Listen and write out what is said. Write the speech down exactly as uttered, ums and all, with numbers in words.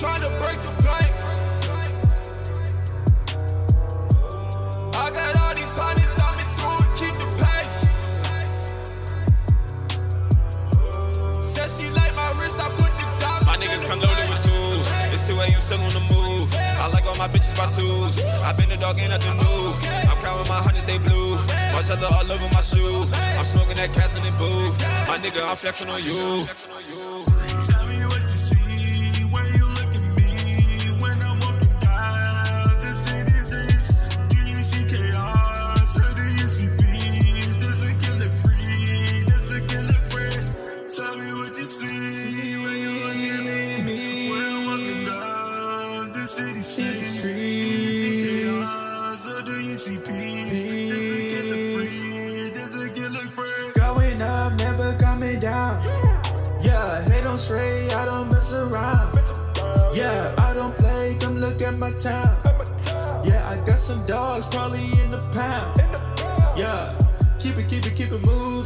trying to break the flame. I got all these honeys down the tools, keep the pace. Said she like my wrist, I put the diamonds. My niggas come loaded with tools. It's two a.m. still on the move. I like all my bitches by twos. I been the dog, ain't nothing new. I'm counting my honeys, they blue. Marcella all over my shoe. I'm smoking that cast in the booth. My nigga, I'm flexing on you. Tell me what you see when you look at me. When I'm walking down the city streets, do you see chaos or do you see peace? Does it kill it free? Does it kill it free? Tell me what you see, see when you look at me. When I'm walking down the city streets, do you see chaos or do you see peace? Does it kill it free? Does it kill it free? Going up, never coming down. Yeah, head on straight, I don't mess around. Yeah, I don't play, come look at my time. Yeah, I got some dogs, probably in the pound. Yeah, keep it, keep it, keep it moving.